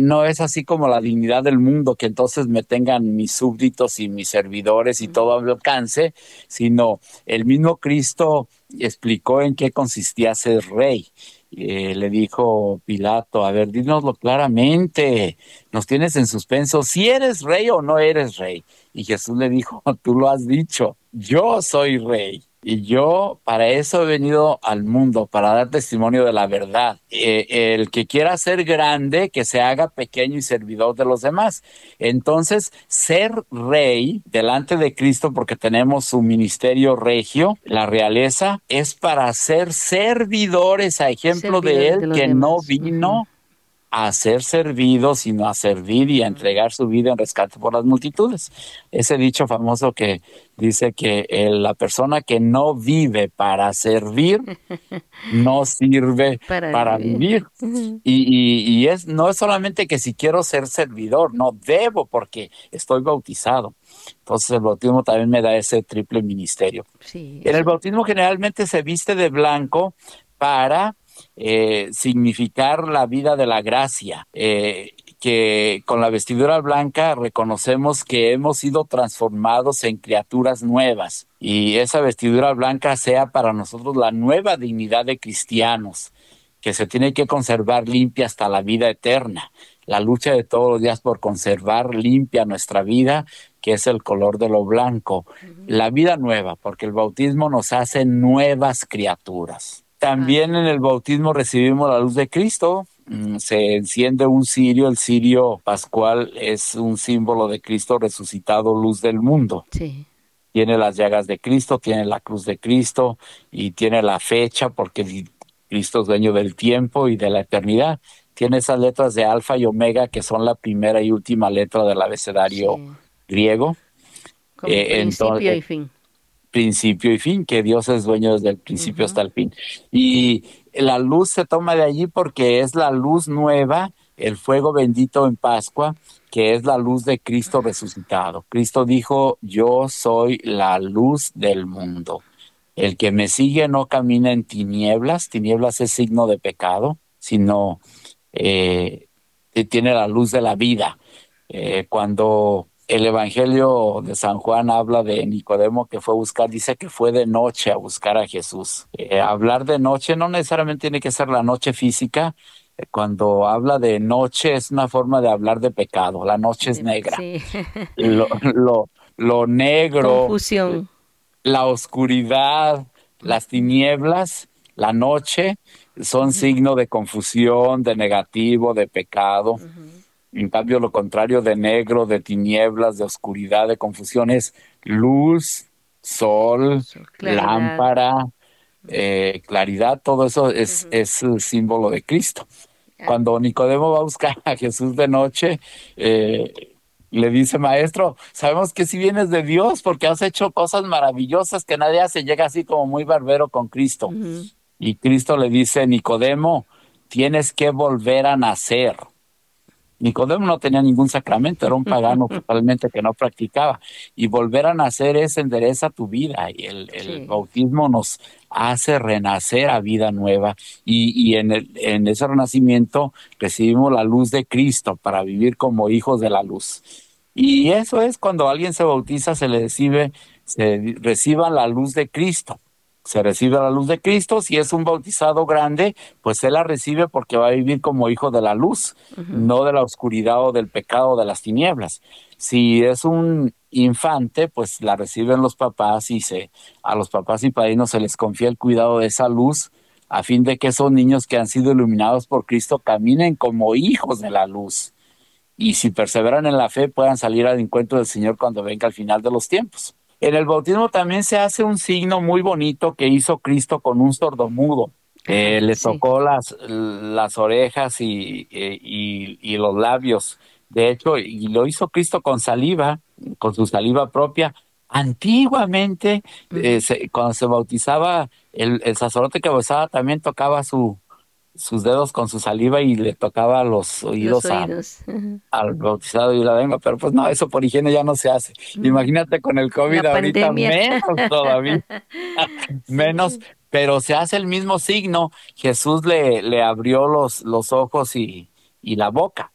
No es así como la dignidad del mundo, que entonces me tengan mis súbditos y mis servidores y todo a mi alcance, sino el mismo Cristo explicó en qué consistía ser rey. Le dijo Pilato, a ver, dínoslo claramente, nos tienes en suspenso, si eres rey o no eres rey. Y Jesús le dijo, tú lo has dicho, yo soy rey, y yo para eso he venido al mundo, para dar testimonio de la verdad. El que quiera ser grande, que se haga pequeño y servidor de los demás. Entonces, ser rey delante de Cristo, porque tenemos su ministerio regio, la realeza, es para ser servidores, a ejemplo de Él, que no vino a ser servido, sino a servir y a entregar su vida en rescate por las multitudes. Ese dicho famoso que dice que la persona que no vive para servir, no sirve para vivir. Y no es solamente que si quiero ser servidor, no debo porque estoy bautizado. Entonces el bautismo también me da ese triple ministerio. Sí. En el bautismo generalmente se viste de blanco para significar la vida de la gracia, que con la vestidura blanca reconocemos que hemos sido transformados en criaturas nuevas, y esa vestidura blanca sea para nosotros la nueva dignidad de cristianos, que se tiene que conservar limpia hasta la vida eterna. La lucha de todos los días por conservar limpia nuestra vida, que es el color de lo blanco, la vida nueva, porque el bautismo nos hace nuevas criaturas. También en el bautismo recibimos la luz de Cristo. Se enciende un cirio. El cirio pascual es un símbolo de Cristo resucitado, luz del mundo. Sí. Tiene las llagas de Cristo, tiene la cruz de Cristo y tiene la fecha, porque Cristo es dueño del tiempo y de la eternidad. Tiene esas letras de Alfa y Omega, que son la primera y última letra del abecedario griego. Como principio y fin. Principio y fin, que Dios es dueño desde el principio hasta el fin. Y la luz se toma de allí porque es la luz nueva, el fuego bendito en Pascua, que es la luz de Cristo resucitado. Cristo dijo, yo soy la luz del mundo. El que me sigue no camina en tinieblas. Tinieblas es signo de pecado, sino tiene la luz de la vida. Cuando el Evangelio de San Juan habla de Nicodemo que fue a buscar, dice que fue de noche a buscar a Jesús. Hablar de noche no necesariamente tiene que ser la noche física. Cuando habla de noche es una forma de hablar de pecado. La noche es negra. Sí. Lo negro, confusión, la oscuridad, las tinieblas, la noche, son signo de confusión, de negativo, de pecado. En cambio, lo contrario de negro, de tinieblas, de oscuridad, de confusión es luz, sol, claridad, lámpara, claridad. Todo eso es el símbolo de Cristo. Cuando Nicodemo va a buscar a Jesús de noche, le dice, maestro, sabemos que si vienes de Dios porque has hecho cosas maravillosas que nadie hace. Llega así como muy barbero con Cristo. Y Cristo le dice, Nicodemo, tienes que volver a nacer. Nicodemo no tenía ningún sacramento, era un pagano totalmente que no practicaba. Y volver a nacer es endereza tu vida. Y el bautismo nos hace renacer a vida nueva. Y en ese renacimiento recibimos la luz de Cristo para vivir como hijos de la luz. Y eso es cuando alguien se bautiza, se reciba la luz de Cristo. Se recibe la luz de Cristo. Si es un bautizado grande, pues él la recibe porque va a vivir como hijo de la luz, no de la oscuridad o del pecado o de las tinieblas. Si es un infante, pues la reciben los papás y a los papás y padrinos se les confía el cuidado de esa luz a fin de que esos niños que han sido iluminados por Cristo caminen como hijos de la luz. Y si perseveran en la fe, puedan salir al encuentro del Señor cuando venga al final de los tiempos. En el bautismo también se hace un signo muy bonito que hizo Cristo con un sordomudo. Le tocó las orejas y los labios. De hecho, y lo hizo Cristo con saliva, con su saliva propia. Antiguamente, cuando se bautizaba, el sacerdote que bautizaba también tocaba sus dedos con su saliva y le tocaba los oídos. Al bautizado y la lengua, pero pues no, eso por higiene ya no se hace. Imagínate con el COVID la ahorita pandemia. Menos todavía, menos, pero se hace el mismo signo. Jesús le abrió los ojos y la boca,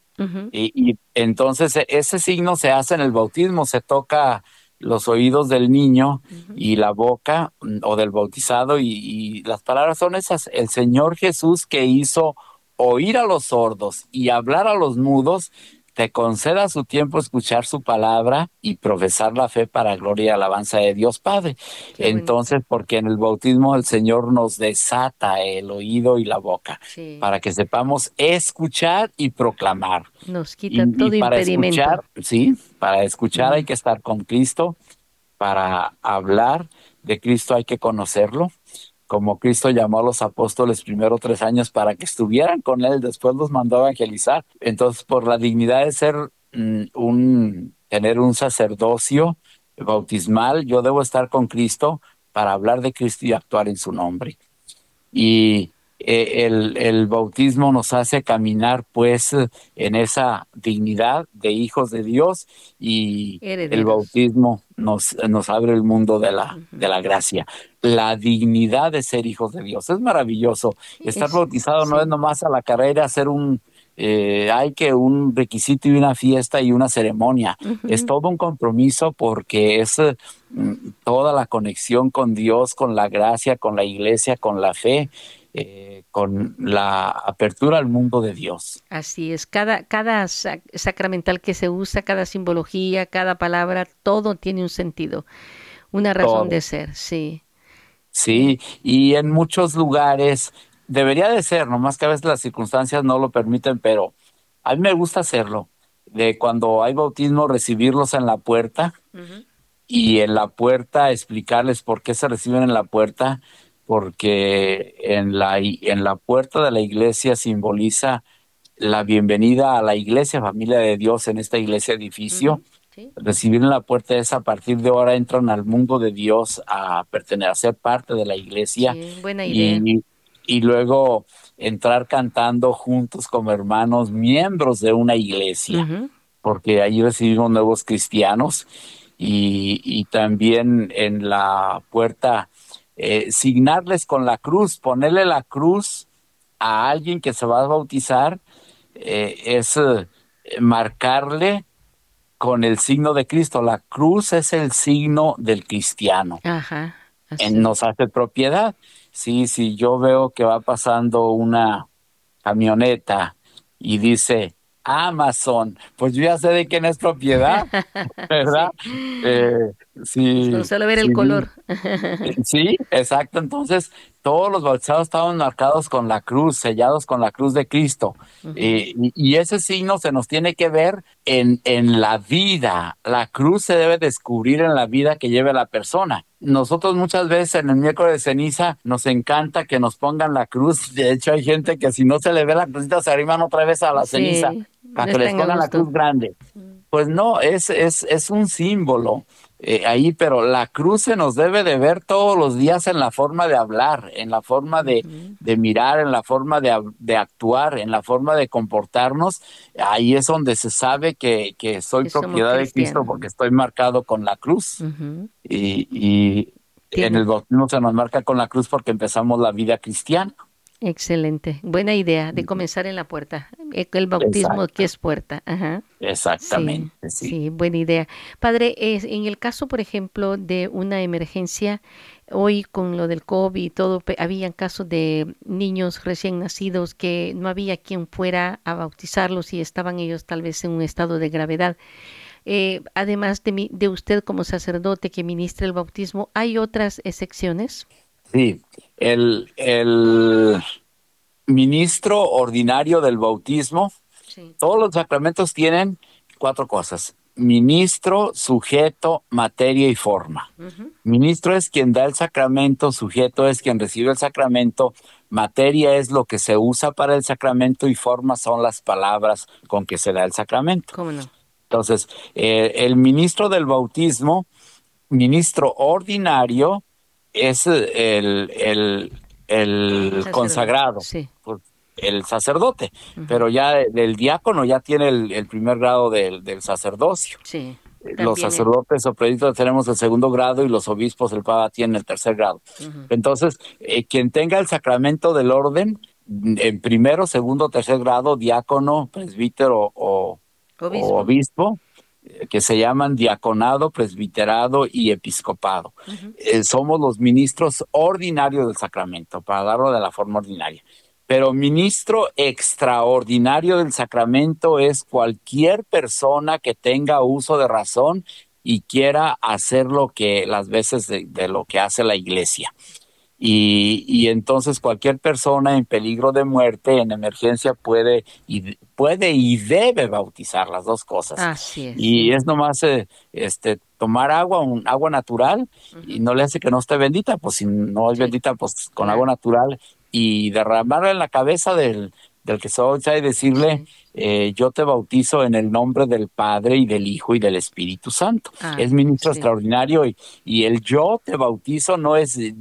y entonces ese signo se hace en el bautismo, se toca los oídos del niño y la boca o del bautizado, y las palabras son esas: el Señor Jesús, que hizo oír a los sordos y hablar a los mudos, te conceda su tiempo escuchar su palabra y profesar la fe para gloria y alabanza de Dios Padre. Qué entonces bonito. Porque en el bautismo el Señor nos desata el oído y la boca para que sepamos escuchar y proclamar. Nos quita todo impedimento. Para escuchar hay que estar con Cristo, para hablar de Cristo hay que conocerlo, como Cristo llamó a los apóstoles primero 3 años para que estuvieran con él, después los mandó a evangelizar. Entonces, por la dignidad de ser tener un sacerdocio bautismal, yo debo estar con Cristo para hablar de Cristo y actuar en su nombre. Y el bautismo nos hace caminar, pues, en esa dignidad de hijos de Dios, y herederos. El bautismo nos abre el mundo de la gracia. La dignidad de ser hijos de Dios. Es maravilloso. Estar bautizado no es nomás a la carrera, hacer un requisito y una fiesta y una ceremonia. Uh-huh. Es todo un compromiso porque es toda la conexión con Dios, con la gracia, con la iglesia, con la fe, con la apertura al mundo de Dios. Así es, cada sacramental que se usa, cada simbología, cada palabra, todo tiene un sentido, una razón todo. De ser, sí. Sí, y en muchos lugares debería de ser, nomás que a veces las circunstancias no lo permiten, pero a mí me gusta hacerlo, de cuando hay bautismo recibirlos en la puerta, uh-huh. y en la puerta explicarles por qué se reciben en la puerta, porque en la puerta de la iglesia simboliza la bienvenida a la iglesia, familia de Dios en esta iglesia edificio. Uh-huh. Sí. Recibir en la puerta es a partir de ahora entran al mundo de Dios a pertenecer, a ser parte de la iglesia. Sí, buena idea. Y luego entrar cantando juntos como hermanos, miembros de una iglesia, uh-huh. porque ahí recibimos nuevos cristianos. Y también en la puerta, signarles con la cruz, ponerle la cruz a alguien que se va a bautizar, es marcarle con el signo de Cristo. La cruz es el signo del cristiano. Ajá. Nos hace propiedad. Sí, yo veo que va pasando una camioneta y dice Amazon, pues yo ya sé de quién es propiedad, ¿verdad? Sí. Sí, pero solo ver el color. Sí, exacto. Entonces, todos los bautizados estaban marcados con la cruz, sellados con la cruz de Cristo. Uh-huh. Y ese signo se nos tiene que ver en la vida. La cruz se debe descubrir en la vida que lleve la persona. Nosotros muchas veces en el miércoles de ceniza nos encanta que nos pongan la cruz. De hecho, hay gente que si no se le ve la cruzita se arriman otra vez a la ceniza para que les pongan la cruz grande. Pues no, es un símbolo. Ahí, pero la cruz se nos debe de ver todos los días en la forma de hablar, en la forma de mirar, en la forma de actuar, en la forma de comportarnos. Ahí es donde se sabe que soy propiedad de Cristo porque estoy marcado con la cruz. Uh-huh. Y en el bautismo se nos marca con la cruz porque empezamos la vida cristiana. Excelente, buena idea de comenzar en la puerta. El bautismo aquí es puerta. Ajá. Exactamente. Sí, buena idea. Padre, en el caso, por ejemplo, de una emergencia, hoy con lo del COVID y todo, habían casos de niños recién nacidos que no había quien fuera a bautizarlos y estaban ellos tal vez en un estado de gravedad. Además de usted como sacerdote que ministra el bautismo, ¿hay otras excepciones? Sí, el ministro ordinario del bautismo, todos los sacramentos tienen 4 cosas. Ministro, sujeto, materia y forma. Uh-huh. Ministro es quien da el sacramento, sujeto es quien recibe el sacramento, materia es lo que se usa para el sacramento y forma son las palabras con que se da el sacramento. ¿Cómo no? Entonces, el ministro del bautismo, ministro ordinario, es el consagrado, el sacerdote, uh-huh. pero ya el diácono ya tiene el primer grado del sacerdocio. Sí, los sacerdotes o presbíteros tenemos el 2º grado y los obispos, el papa tiene el 3º grado. Uh-huh. Entonces, quien tenga el sacramento del orden, en 1º, 2º, 3º grado, diácono, presbítero o obispo, que se llaman diaconado, presbiterado y episcopado. Uh-huh. Somos los ministros ordinarios del sacramento, para darlo de la forma ordinaria. Pero ministro extraordinario del sacramento es cualquier persona que tenga uso de razón y quiera hacer lo que las veces de lo que hace la iglesia. Y entonces cualquier persona en peligro de muerte, en emergencia, puede y debe bautizar, las dos cosas. Así es. Y es nomás tomar agua, agua natural, uh-huh. y no le hace que no esté bendita, pues si no es bendita, pues con agua natural, y derramarla en la cabeza del que soy, y decirle, uh-huh. Yo te bautizo en el nombre del Padre y del Hijo y del Espíritu Santo. Es ministro extraordinario, y el yo te bautizo no es el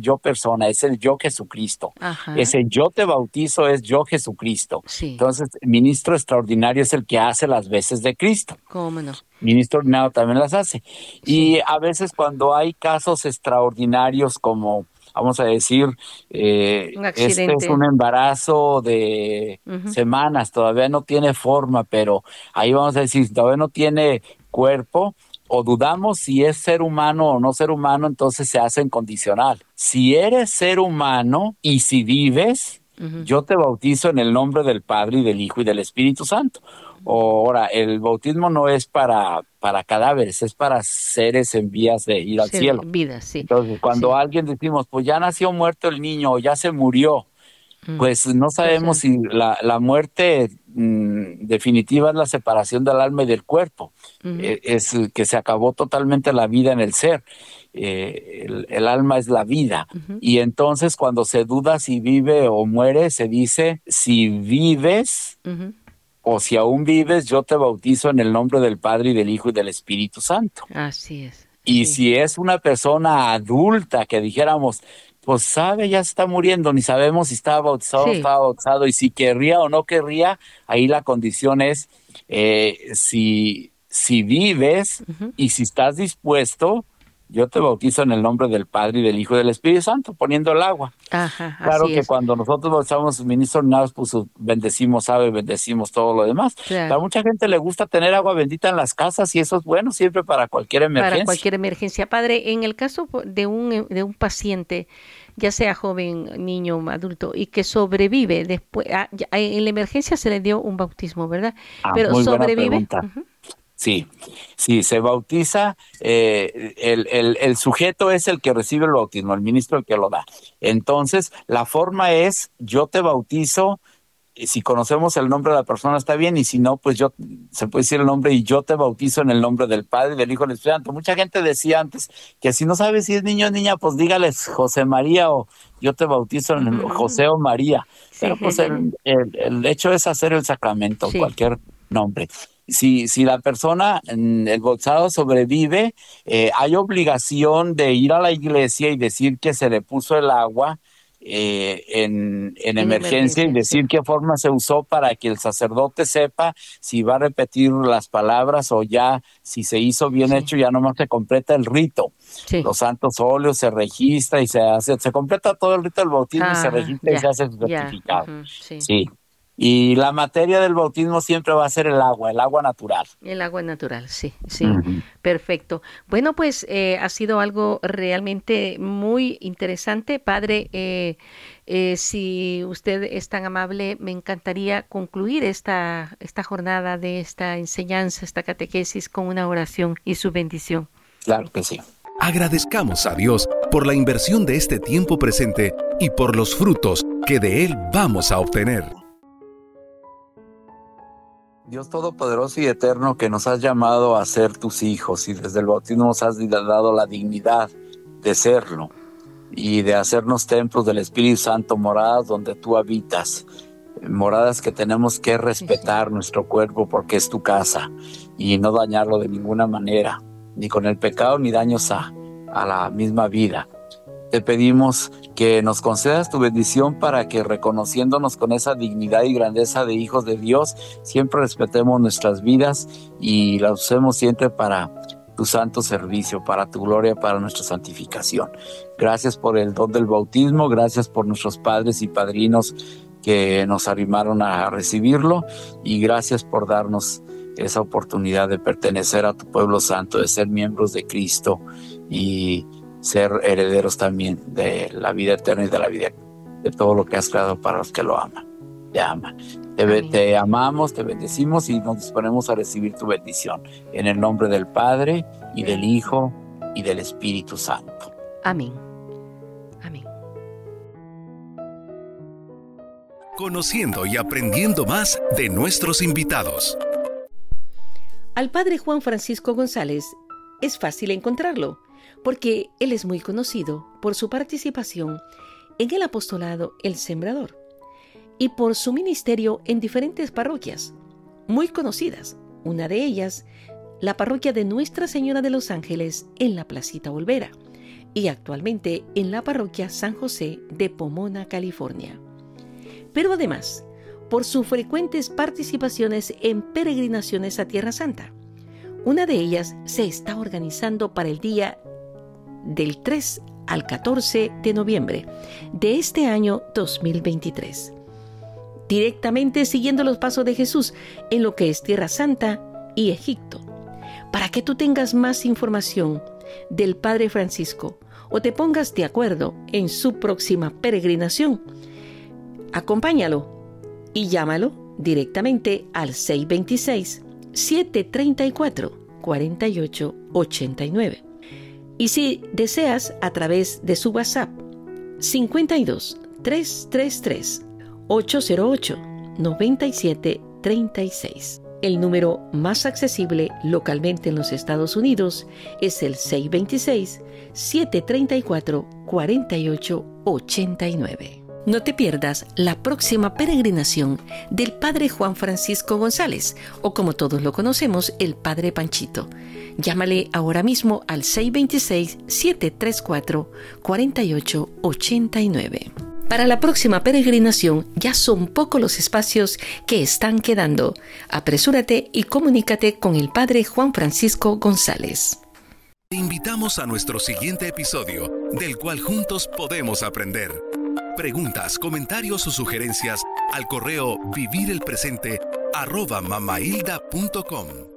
yo persona, es el yo Jesucristo. Ajá. Ese yo te bautizo es yo Jesucristo. Sí. Entonces, ministro extraordinario es el que hace las veces de Cristo. ¿Cómo no? Ministro ordinario también las hace. Sí. Y a veces cuando hay casos extraordinarios como... Vamos a decir, este es un embarazo de uh-huh. semanas, todavía no tiene forma, pero ahí vamos a decir, todavía no tiene cuerpo, o dudamos si es ser humano o no ser humano, entonces se hace incondicional. Si eres ser humano y si vives, uh-huh. yo te bautizo en el nombre del Padre y del Hijo y del Espíritu Santo. Ahora, el bautismo no es para cadáveres, es para seres en vías de ir al cielo. Vida, sí. Entonces, cuando alguien decimos, pues ya nació muerto el niño o ya se murió, pues no sabemos si la muerte definitiva es la separación del alma y del cuerpo. Uh-huh. Es que se acabó totalmente la vida en el ser. El alma es la vida. Uh-huh. Y entonces, cuando se duda si vive o muere, se dice, si vives... Uh-huh. o si aún vives, yo te bautizo en el nombre del Padre y del Hijo y del Espíritu Santo. Así es. Y si es una persona adulta que dijéramos, pues sabe, ya está muriendo, ni sabemos si estaba bautizado o no estaba bautizado, y si querría o no querría, ahí la condición es si vives uh-huh. y si estás dispuesto, yo te bautizo en el nombre del Padre y del Hijo y del Espíritu Santo, poniendo el agua. Ajá, claro que cuando nosotros bautizamos ministros ordinarios, pues bendecimos agua y bendecimos todo lo demás. Claro. A mucha gente le gusta tener agua bendita en las casas y eso es bueno siempre para cualquier emergencia. Para cualquier emergencia. Padre, en el caso de un paciente, ya sea joven, niño, adulto, y que sobrevive después, en la emergencia se le dio un bautismo, ¿verdad? Pero muy sobrevive. Buena pregunta. Uh-huh. Sí, se bautiza, el sujeto es el que recibe el bautismo, el ministro el que lo da. Entonces, la forma es, yo te bautizo, si conocemos el nombre de la persona está bien, y si no, pues se puede decir el nombre, y yo te bautizo en el nombre del Padre, del Hijo y del Espíritu Santo. Mucha gente decía antes que si no sabes si es niño o niña, pues dígales José María, o yo te bautizo en el José o María. Pero pues el hecho es hacer el sacramento, cualquier nombre. Si la persona, el bautizado sobrevive, hay obligación de ir a la iglesia y decir que se le puso el agua en emergencia y decir qué forma se usó para que el sacerdote sepa si va a repetir las palabras o ya, si se hizo bien hecho, ya nomás se completa el rito. Sí. Los santos óleos se registra y se completa todo el rito del bautismo y se registra y se hace certificado. Uh-huh, sí. Y la materia del bautismo siempre va a ser el agua natural. El agua natural, sí. Uh-huh. Perfecto. Bueno, pues ha sido algo realmente muy interesante. Padre, si usted es tan amable, me encantaría concluir esta jornada de esta enseñanza, esta catequesis, con una oración y su bendición. Claro que sí. Agradezcamos a Dios por la inversión de este tiempo presente y por los frutos que de Él vamos a obtener. Dios Todopoderoso y Eterno, que nos has llamado a ser tus hijos y desde el bautismo nos has dado la dignidad de serlo y de hacernos templos del Espíritu Santo, moradas donde tú habitas, moradas que tenemos que respetar nuestro cuerpo porque es tu casa y no dañarlo de ninguna manera, ni con el pecado ni daños a la misma vida. Te pedimos que nos concedas tu bendición para que, reconociéndonos con esa dignidad y grandeza de hijos de Dios, siempre respetemos nuestras vidas y las usemos siempre para tu santo servicio, para tu gloria, para nuestra santificación. Gracias por el don del bautismo, gracias por nuestros padres y padrinos que nos arrimaron a recibirlo y gracias por darnos esa oportunidad de pertenecer a tu pueblo santo, de ser miembros de Cristo y ser herederos también de la vida eterna y de la vida, de todo lo que has creado para los que lo aman. Te aman. Te amamos, te bendecimos y nos disponemos a recibir tu bendición. En el nombre del Padre, y del Hijo, y del Espíritu Santo. Amén. Amén. Conociendo y aprendiendo más de nuestros invitados. Al Padre Juan Francisco González es fácil encontrarlo, porque él es muy conocido por su participación en el apostolado El Sembrador y por su ministerio en diferentes parroquias muy conocidas, una de ellas la parroquia de Nuestra Señora de Los Ángeles en la Placita Olvera y actualmente en la parroquia San José de Pomona, California. Pero además, por sus frecuentes participaciones en peregrinaciones a Tierra Santa. Una de ellas se está organizando para el día del 3 al 14 de noviembre de este año 2023. Directamente siguiendo los pasos de Jesús en lo que es Tierra Santa y Egipto. Para que tú tengas más información del Padre Francisco o te pongas de acuerdo en su próxima peregrinación, acompáñalo y llámalo directamente al 626-734-4889. Y si deseas, a través de su WhatsApp, 52-333-808-9736. El número más accesible localmente en los Estados Unidos es el 626-734-4889. No te pierdas la próxima peregrinación del Padre Juan Francisco González, o como todos lo conocemos, el Padre Panchito. Llámale ahora mismo al 626-734-4889. Para la próxima peregrinación ya son pocos los espacios que están quedando. Apresúrate y comunícate con el Padre Juan Francisco González. Te invitamos a nuestro siguiente episodio, del cual juntos podemos aprender. Preguntas, comentarios o sugerencias al correo vivirelpresente@mamahilda.com.